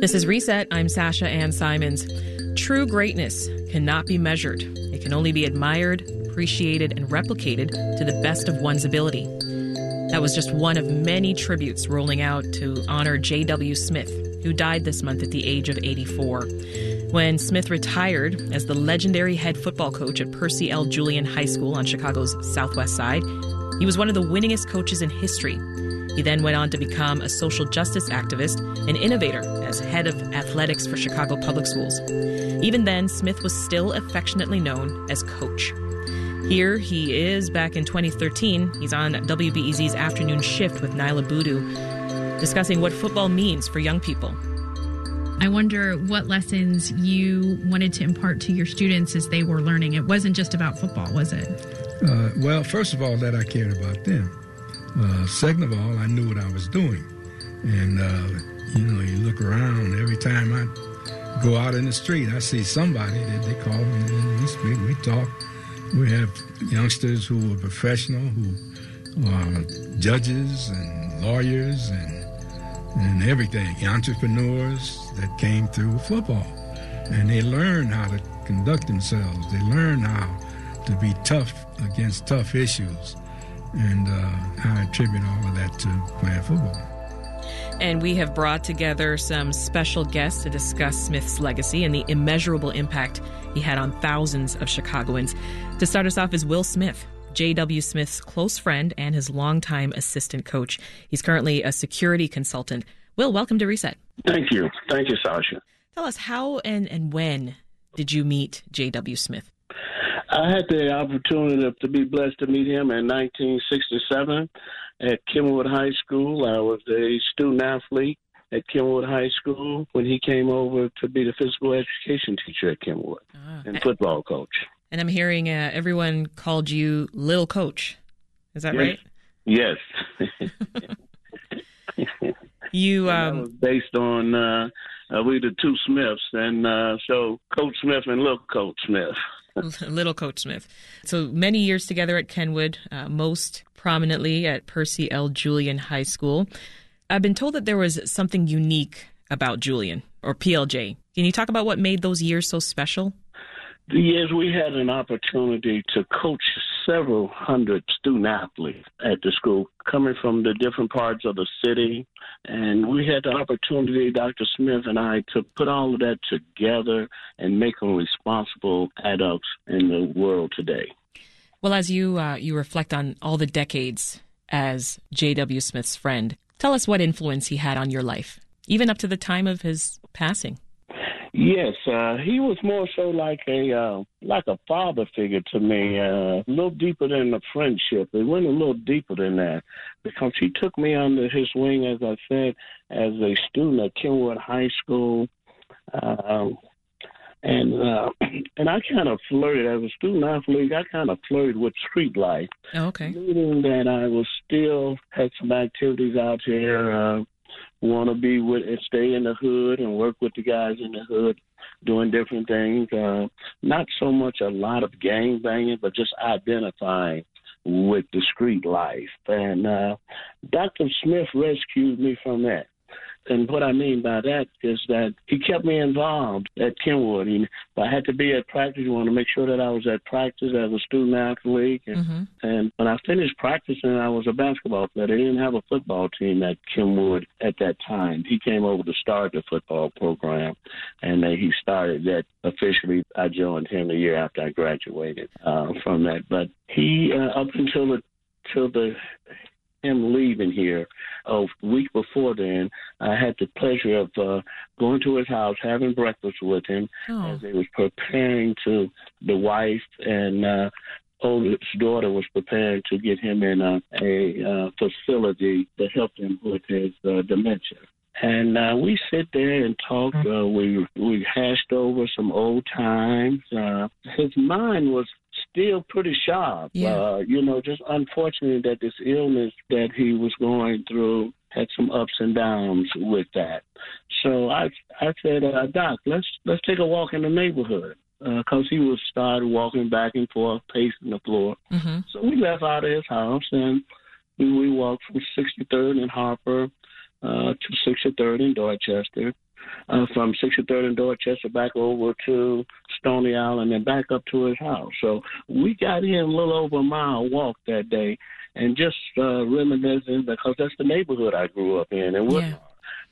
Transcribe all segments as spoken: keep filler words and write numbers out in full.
This is Reset. I'm Sasha-Ann Simons. True greatness cannot be measured. It can only be admired, appreciated, and replicated to the best of one's ability. That was just one of many tributes rolling out to honor J W. Smith, who died this month at the age of eighty-four. When Smith retired as the legendary head football coach at Percy L. Julian High School on Chicago's Southwest Side, he was one of the winningest coaches in history. He then went on to become a social justice activist and innovator as head of athletics for Chicago Public Schools. Even then, Smith was still affectionately known as Coach. Here he is back in twenty thirteen. He's on W B E Z's Afternoon Shift with Nyla Boodoo, discussing what football means for young people. I wonder what lessons you wanted to impart to your students as they were learning. It wasn't just about football, was it? Uh, well, first of all, that I cared about them. Uh, second of all, I knew what I was doing. And, uh, you know, you look around, every time I go out in the street, I see somebody that they call me, and we speak, we talk. We have youngsters who are professional, who are judges and lawyers and and everything, entrepreneurs that came through football. And they learn how to conduct themselves. They learn how to be tough against tough issues. And uh, I attribute all of that to playing football. And we have brought together some special guests to discuss Smith's legacy and the immeasurable impact he had on thousands of Chicagoans. To start us off is Will Smith, J W. Smith's close friend and his longtime assistant coach. He's currently a security consultant. Will, welcome to Reset. Thank you. Thank you, Sasha. Tell us, how and, and when did you meet J W. Smith? I had the opportunity to be blessed to meet him in nineteen sixty-seven at Kenwood High School. I was a student athlete at Kenwood High School when he came over to be the physical education teacher at Kenwood ah. and football coach. And I'm hearing uh, everyone called you Little Coach. Is that yes. right? Yes. you um, was based on uh, uh, we the two Smiths, and uh, so Coach Smith and Little Coach Smith. Little Coach Smith. So many years together at Kenwood, uh, most prominently at Percy L. Julian High School. I've been told that there was something unique about Julian, or P L J. Can you talk about what made those years so special? The years we had an opportunity to coach several hundred student athletes at the school, coming from the different parts of the city. And we had the opportunity, Doctor Smith and I, to put all of that together and make them responsible adults in the world today. Well, as you uh, you reflect on all the decades as J W. Smith's friend, tell us what influence he had on your life, even up to the time of his passing. Yes, uh, he was more so like a uh, like a father figure to me, uh, a little deeper than a friendship. It went a little deeper than that because he took me under his wing, as I said, as a student at Kenwood High School. Uh, and uh, and I kind of flirted. As a student athlete, I kind of flirted with street life. Oh, okay. Meaning that I was still had some activities out here, uh want to be with and stay in the hood and work with the guys in the hood doing different things. Uh, not so much a lot of gang banging, but just identifying with the street life. And uh, Doctor Smith rescued me from that. And what I mean by that is that he kept me involved at Kenwood. If I had to be at practice, he wanted to make sure that I was at practice as a student athlete. And, mm-hmm. and when I finished practicing, I was a basketball player. They didn't have a football team at Kenwood at that time. He came over to start the football program, and then he started that officially. I joined him the year after I graduated uh, from that. But he, uh, up until the, till the him leaving here, a week before then, I had the pleasure of uh, going to his house, having breakfast with him oh. as they was preparing to, the wife and uh, oldest daughter was preparing to get him in a, a uh, facility to help him with his uh, dementia. And uh, we sit there and talk. Uh, we we hashed over some old times. Uh, his mind was still pretty sharp. Yeah. Uh, you know, just unfortunate that this illness that he was going through had some ups and downs with that. So I I said, uh, Doc, let's let's take a walk in the neighborhood. Because uh, he would start walking back and forth, pacing the floor. Mm-hmm. So we left out of his house, and we, we walked from sixty-third and Harper, Uh, to sixty-third in Dorchester. uh, from sixty-third and Dorchester back over to Stony Island and back up to his house. So we got in a little over a mile walk that day, and just uh, reminiscing, because that's the neighborhood I grew up in. And yeah.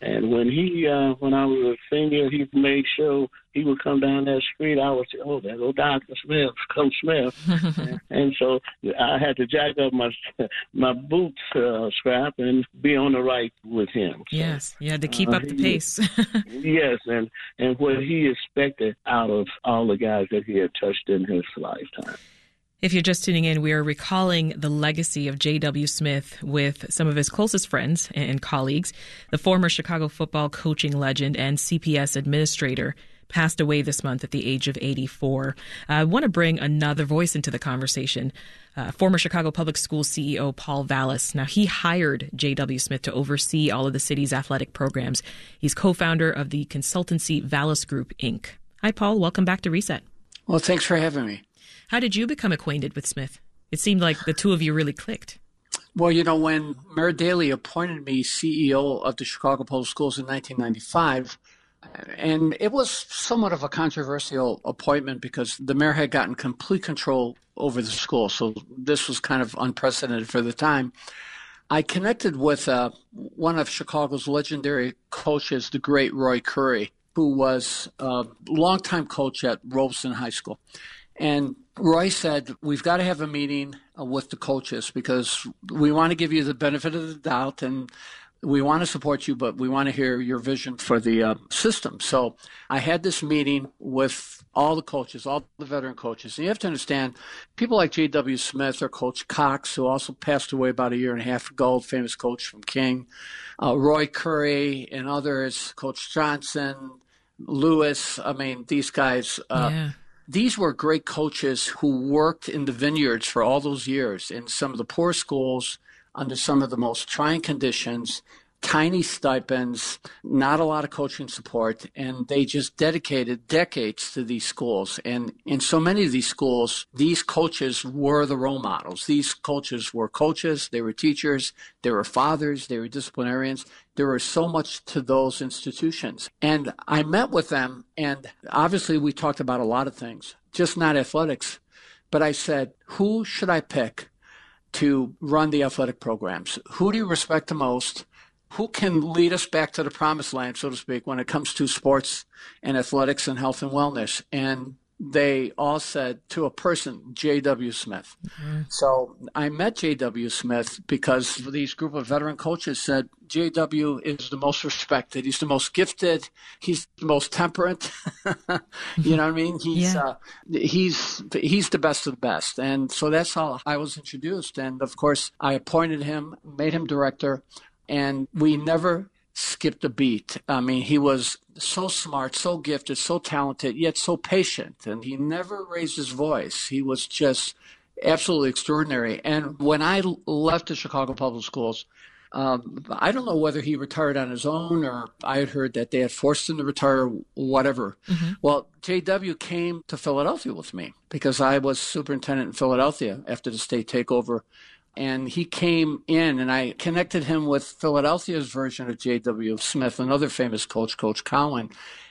And when he, uh, when I was a senior, he made sure he would come down that street. I would say, "Oh, there go Doctor Smith, come Smith." and, and so I had to jack up my my boots uh, strap and be on the right with him. So, yes, you had to keep uh, up the pace. Yes, and, and what he expected out of all the guys that he had touched in his lifetime. If you're just tuning in, we are recalling the legacy of J W. Smith with some of his closest friends and colleagues. The former Chicago football coaching legend and C P S administrator passed away this month at the age of eighty-four. I want to bring another voice into the conversation. Uh, former Chicago Public Schools C E O Paul Vallis. Now, he hired J W. Smith to oversee all of the city's athletic programs. He's co-founder of the consultancy Vallis Group, Incorporated. Hi, Paul. Welcome back to Reset. Well, thanks for having me. How did you become acquainted with Smith? It seemed like the two of you really clicked. Well, you know, when Mayor Daley appointed me C E O of the Chicago Public Schools in nineteen ninety-five, and it was somewhat of a controversial appointment because the mayor had gotten complete control over the school, so this was kind of unprecedented for the time. I connected with uh, one of Chicago's legendary coaches, the great Roy Curry, who was a longtime coach at Robeson High School. And Roy said, we've got to have a meeting with the coaches because we want to give you the benefit of the doubt and we want to support you, but we want to hear your vision for the uh, system. So I had this meeting with all the coaches, all the veteran coaches. And you have to understand, people like J W. Smith or Coach Cox, who also passed away about a year and a half ago, famous coach from King, uh, Roy Curry and others, Coach Johnson, Lewis, I mean, these guys uh, – yeah. These were great coaches who worked in the vineyards for all those years in some of the poor schools under some of the most trying conditions, tiny stipends, not a lot of coaching support, and they just dedicated decades to these schools. And in so many of these schools, these coaches were the role models. These coaches were coaches, they were teachers, they were fathers, they were disciplinarians. There was so much to those institutions. And I met with them, and obviously we talked about a lot of things, just not athletics. But I said, who should I pick to run the athletic programs? Who do you respect the most? Who can lead us back to the promised land, so to speak, when it comes to sports and athletics and health and wellness? And they all said, to a person, J W. Smith. Mm-hmm. So I met J W. Smith because these group of veteran coaches said, J W is the most respected. He's the most gifted. He's the most temperate. You know what I mean? He's, yeah. uh, he's, he's the best of the best. And so that's how I was introduced. And, of course, I appointed him, made him director. And we never skipped a beat. I mean, he was so smart, so gifted, so talented, yet so patient. And he never raised his voice. He was just absolutely extraordinary. And when I left the Chicago Public Schools, um, I don't know whether he retired on his own or I had heard that they had forced him to retire, whatever. Mm-hmm. Well, J W came to Philadelphia with me because I was superintendent in Philadelphia after the state takeover. And he came in, and I connected him with Philadelphia's version of J W. Smith, another famous coach, Coach Cowan.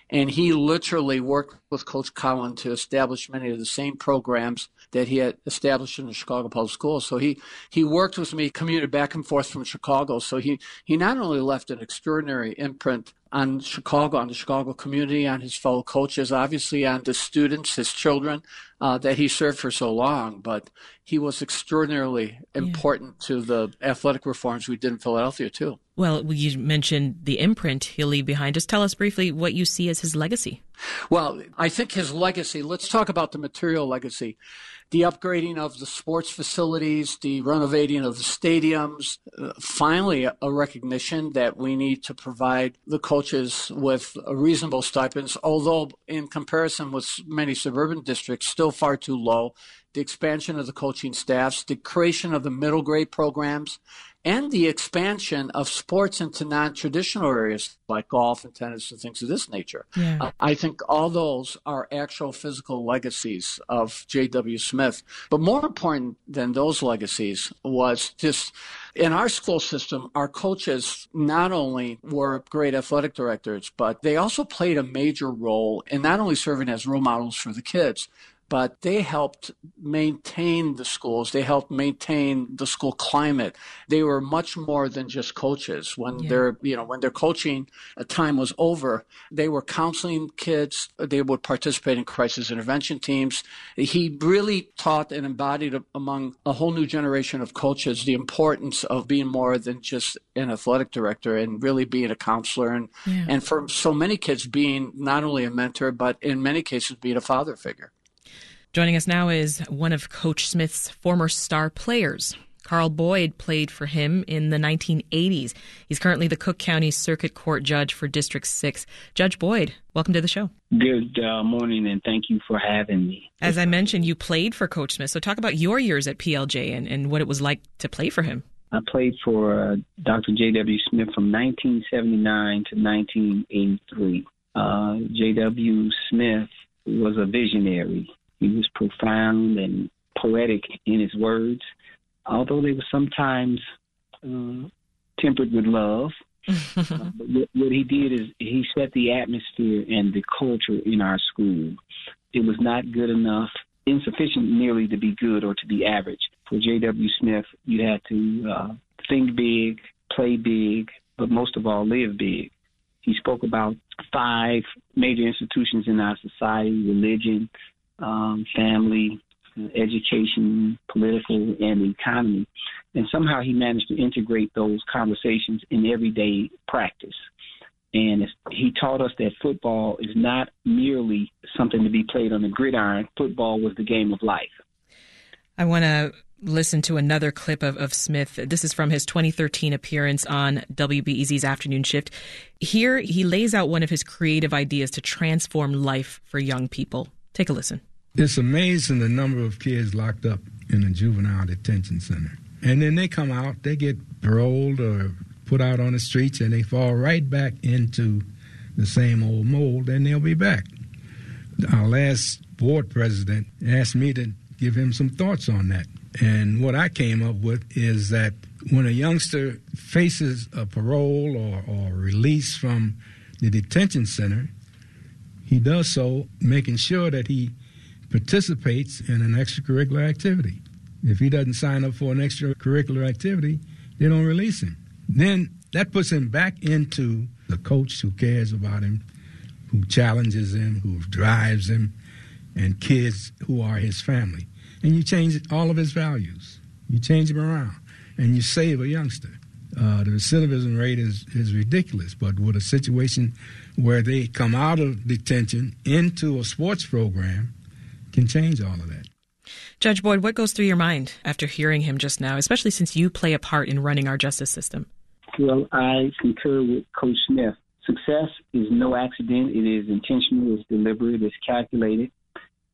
And he literally worked with Coach Cowan to establish many of the same programs that he had established in the Chicago Public Schools. So he, he worked with me, commuted back and forth from Chicago. So he, he not only left an extraordinary imprint on Chicago, on the Chicago community, on his fellow coaches, obviously on the students, his children uh, that he served for so long. But he was extraordinarily yeah. important to the athletic reforms we did in Philadelphia, too. Well, you mentioned the imprint he'll leave behind. Just tell us briefly what you see as his legacy. Well, I think his legacy, let's talk about the material legacy. The upgrading of the sports facilities, the renovating of the stadiums, uh, finally a, a recognition that we need to provide the coaches with reasonable stipends, although in comparison with many suburban districts, still far too low. The expansion of the coaching staffs, the creation of the middle grade programs, and the expansion of sports into non-traditional areas like golf and tennis and things of this nature. Yeah. Uh, I think all those are actual physical legacies of J W. Smith. But more important than those legacies was just in our school system, our coaches not only were great athletic directors, but they also played a major role in not only serving as role models for the kids, but they helped maintain the schools. They helped maintain the school climate. They were much more than just coaches. When yeah. their, you know, when their coaching time was over, they were counseling kids. They would participate in crisis intervention teams. He really taught and embodied among a whole new generation of coaches the importance of being more than just an athletic director and really being a counselor. And, yeah. and for so many kids, being not only a mentor, but in many cases, being a father figure. Joining us now is one of Coach Smith's former star players. Carl Boyd played for him in the nineteen eighties. He's currently the Cook County Circuit Court Judge for District six. Judge Boyd, welcome to the show. Good uh, morning, and thank you for having me. As I mentioned, you played for Coach Smith. So talk about your years at P L J and, and what it was like to play for him. I played for uh, Doctor J W. Smith from nineteen seventy-nine to nineteen eighty-three. Uh, J W. Smith was a visionary. He was profound and poetic in his words, although they were sometimes uh, tempered with love. uh, but what, what he did is he set the atmosphere and the culture in our school. It was not good enough, insufficient merely to be good or to be average. For J W. Smith, you had to uh, think big, play big, but most of all, live big. He spoke about five major institutions in our society: religion, Um, family, education, political, and the economy. And somehow he managed to integrate those conversations in everyday practice. And he taught us that football is not merely something to be played on the gridiron. Football was the game of life. I want to listen to another clip of, of Smith. This is from his twenty thirteen appearance on W B E Z's Afternoon Shift. Here he lays out one of his creative ideas to transform life for young people. Take a listen. It's amazing the number of kids locked up in a juvenile detention center. And then they come out, they get paroled or put out on the streets, and they fall right back into the same old mold, and they'll be back. Our last board president asked me to give him some thoughts on that. And what I came up with is that when a youngster faces a parole or, or release from the detention center, he does so making sure that he participates in an extracurricular activity. If he doesn't sign up for an extracurricular activity, they don't release him. Then that puts him back into the coach who cares about him, who challenges him, who drives him, and kids who are his family. And you change all of his values. You change him around, and you save a youngster. Uh, the recidivism rate is, is ridiculous, but with a situation where they come out of detention into a sports program can change all of that. Judge Boyd, what goes through your mind after hearing him just now, especially since you play a part in running our justice system? Well, I concur with Coach Smith. Success is no accident. It is intentional, it's deliberate, it's calculated.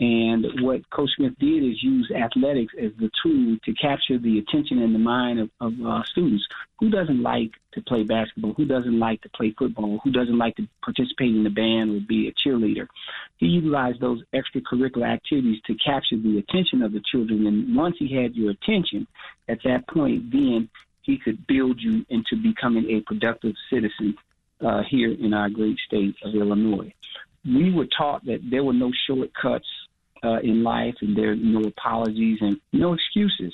And what Coach Smith did is use athletics as the tool to capture the attention and the mind of, of uh, students. Who doesn't like to play basketball? Who doesn't like to play football? Who doesn't like to participate in the band or be a cheerleader? He utilized those extracurricular activities to capture the attention of the children. And once he had your attention, at that point, then he could build you into becoming a productive citizen uh, here in our great state of Illinois. We were taught that there were no shortcuts Uh, in life, and there are no apologies and no excuses.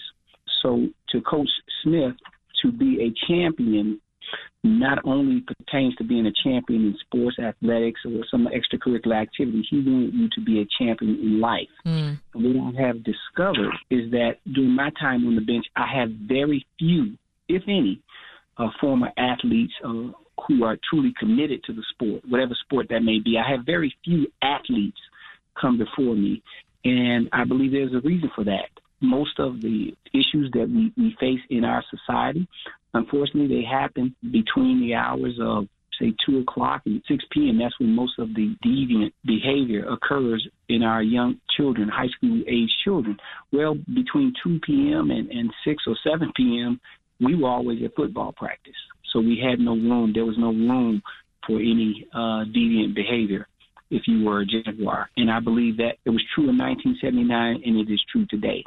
So to Coach Smith, to be a champion not only pertains to being a champion in sports, athletics, or some extracurricular activity. He wanted you to be a champion in life. Mm. What I have discovered is that during my time on the bench, I have very few, if any, uh, former athletes uh, who are truly committed to the sport, whatever sport that may be. I have very few athletes come before me, and I believe there's a reason for that. Most of the issues that we, we face in our society, unfortunately, they happen between the hours of, say, two o'clock and six p.m. That's when most of the deviant behavior occurs in our young children, high school-age children. Well, between two p.m. and, and six or seven p.m., we were always at football practice. So we had no room. There was no room for any uh, deviant behavior if you were a Jaguar. And I believe that it was true in nineteen seventy-nine, and it is true today.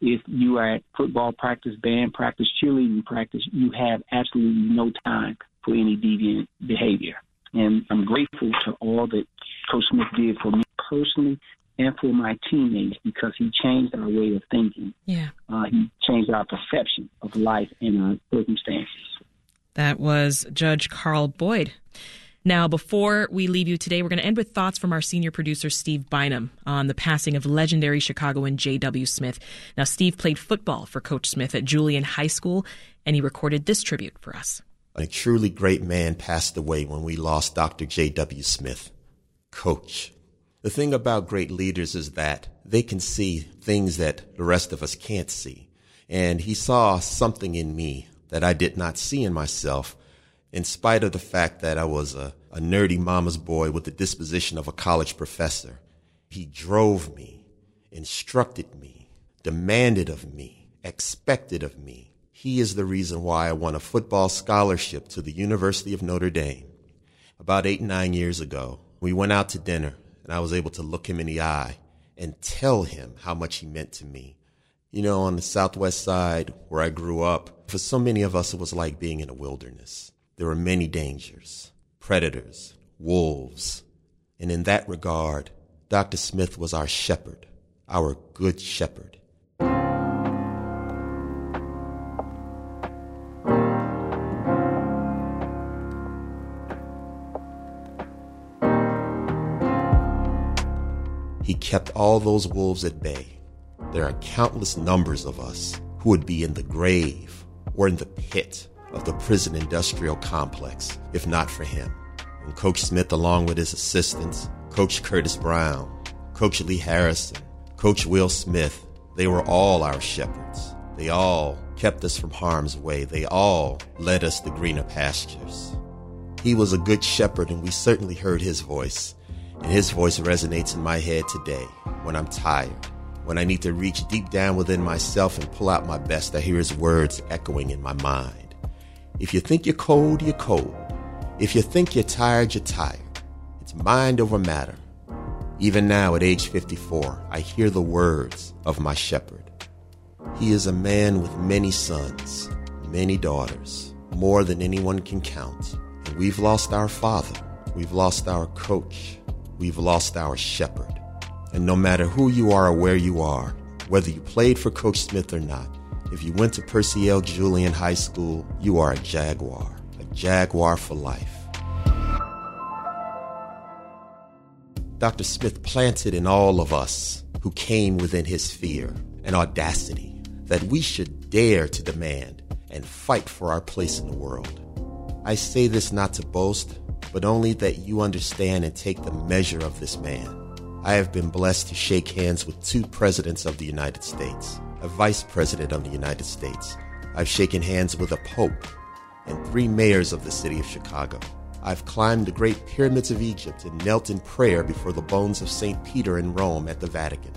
If you are at football practice, band practice, cheerleading practice, you have absolutely no time for any deviant behavior. And I'm grateful to all that Coach Smith did for me personally and for my teammates, because he changed our way of thinking. Yeah, uh, he changed our perception of life and our circumstances. That was Judge Carl Boyd. Now, before we leave you today, we're going to end with thoughts from our senior producer, Steve Bynum, on the passing of legendary Chicagoan J W. Smith. Now, Steve played football for Coach Smith at Julian High School, and he recorded this tribute for us. A truly great man passed away when we lost Doctor J W. Smith, Coach. The thing about great leaders is that they can see things that the rest of us can't see. And he saw something in me that I did not see in myself, in spite of the fact that I was a, a nerdy mama's boy with the disposition of a college professor. He drove me, instructed me, demanded of me, expected of me. He is the reason why I won a football scholarship to the University of Notre Dame. About eight, nine years ago, we went out to dinner, and I was able to look him in the eye and tell him how much he meant to me. You know, on the Southwest side where I grew up, for so many of us, it was like being in a wilderness. There were many dangers, predators, wolves. And in that regard, Doctor Smith was our shepherd, our good shepherd. He kept all those wolves at bay. There are countless numbers of us who would be in the grave or in the pit of the prison industrial complex, if not for him. And Coach Smith, along with his assistants, Coach Curtis Brown, Coach Lee Harrison, Coach Will Smith, they were all our shepherds. They all kept us from harm's way. They all led us to greener pastures. He was a good shepherd, and we certainly heard his voice. And his voice resonates in my head today when I'm tired, when I need to reach deep down within myself and pull out my best. I hear his words echoing in my mind. If you think you're cold, you're cold. If you think you're tired, you're tired. It's mind over matter. Even now, at age fifty-four, I hear the words of my shepherd. He is a man with many sons, many daughters, more than anyone can count. And we've lost our father. We've lost our coach. We've lost our shepherd. And no matter who you are or where you are, whether you played for Coach Smith or not, if you went to Percy L. Julian High School, you are a Jaguar, a Jaguar for life. Doctor Smith planted in all of us who came within his fear an audacity that we should dare to demand and fight for our place in the world. I say this not to boast, but only that you understand and take the measure of this man. I have been blessed to shake hands with two presidents of the United States, a vice president of the United States. I've shaken hands with a pope and three mayors of the city of Chicago. I've climbed the great pyramids of Egypt and knelt in prayer before the bones of Saint Peter in Rome at the Vatican.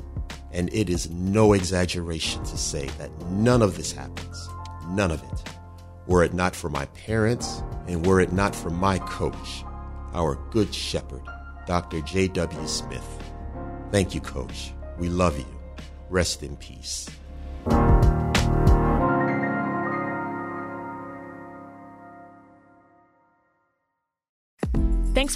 And it is no exaggeration to say that none of this happens, none of it, were it not for my parents and were it not for my coach, our good shepherd, Doctor J W. Smith. Thank you, Coach. We love you. Rest in peace. Thanks